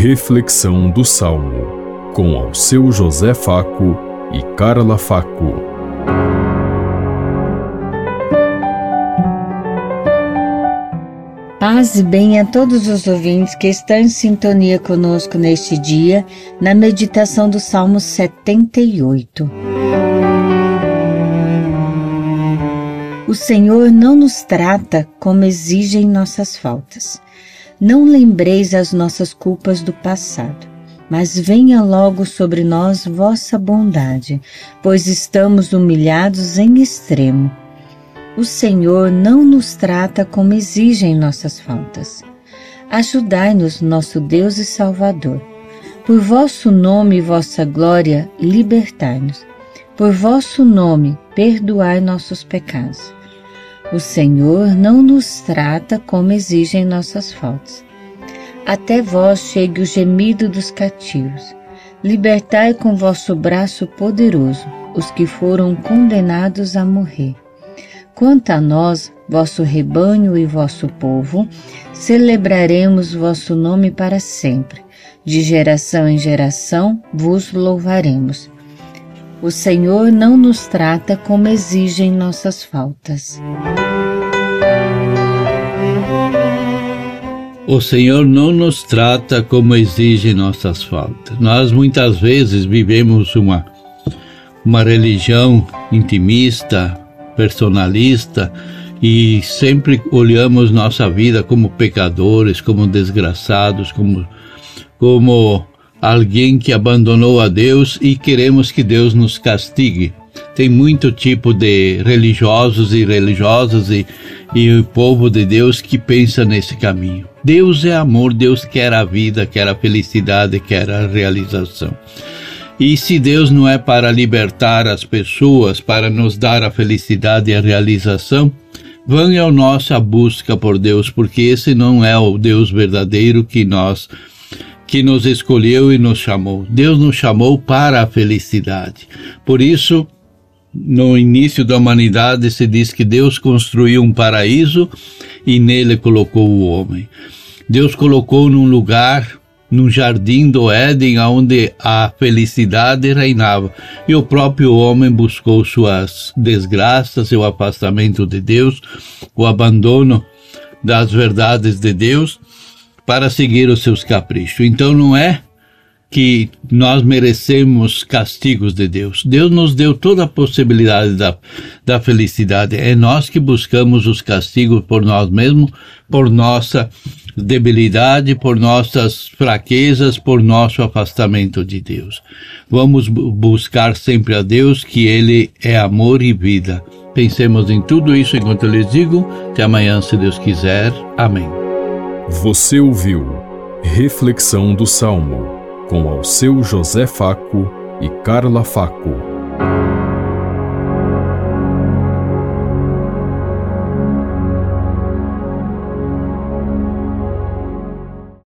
Reflexão do Salmo, com Alceu José Faco e Carla Faco. Paz e bem a todos os ouvintes que estão em sintonia conosco neste dia, na meditação do Salmo 78. O Senhor não nos trata como exigem nossas faltas. Não lembreis as nossas culpas do passado, mas venha logo sobre nós vossa bondade, pois estamos humilhados em extremo. O Senhor não nos trata como exigem nossas faltas. Ajudai-nos, nosso Deus e Salvador. Por vosso nome e vossa glória, libertai-nos. Por vosso nome, perdoai nossos pecados. O Senhor não nos trata como exigem nossas faltas. Até vós chegue o gemido dos cativos. Libertai com vosso braço poderoso os que foram condenados a morrer. Quanto a nós, vosso rebanho e vosso povo, celebraremos vosso nome para sempre. De geração em geração vos louvaremos. O Senhor não nos trata como exigem nossas faltas. O Senhor não nos trata como exigem nossas faltas. Nós muitas vezes vivemos uma religião intimista, personalista e sempre olhamos nossa vida como pecadores, como desgraçados, como alguém que abandonou a Deus e queremos que Deus nos castigue. Tem muito tipo de religiosos e religiosas e o povo de Deus que pensa nesse caminho. Deus é amor, Deus quer a vida, quer a felicidade, quer a realização. E se Deus não é para libertar as pessoas, para nos dar a felicidade e a realização, vão é a nossa busca por Deus, porque esse não é o Deus verdadeiro que nos escolheu e nos chamou. Deus nos chamou para a felicidade. Por isso, no início da humanidade se diz que Deus construiu um paraíso e nele colocou o homem. Deus colocou num lugar, num jardim do Éden, onde a felicidade reinava. E o próprio homem buscou suas desgraças, seu afastamento de Deus, o abandono das verdades de Deus, para seguir os seus caprichos. Então não é que nós merecemos castigos de Deus. Deus nos deu toda a possibilidade da felicidade. É nós que buscamos os castigos por nós mesmos, por nossa debilidade, por nossas fraquezas, por nosso afastamento de Deus. Vamos buscar sempre a Deus, que Ele é amor e vida. Pensemos em tudo isso enquanto eu lhes digo. Até amanhã, se Deus quiser. Amém. Você ouviu Reflexão do Salmo, com Alceu José Faco e Carla Faco.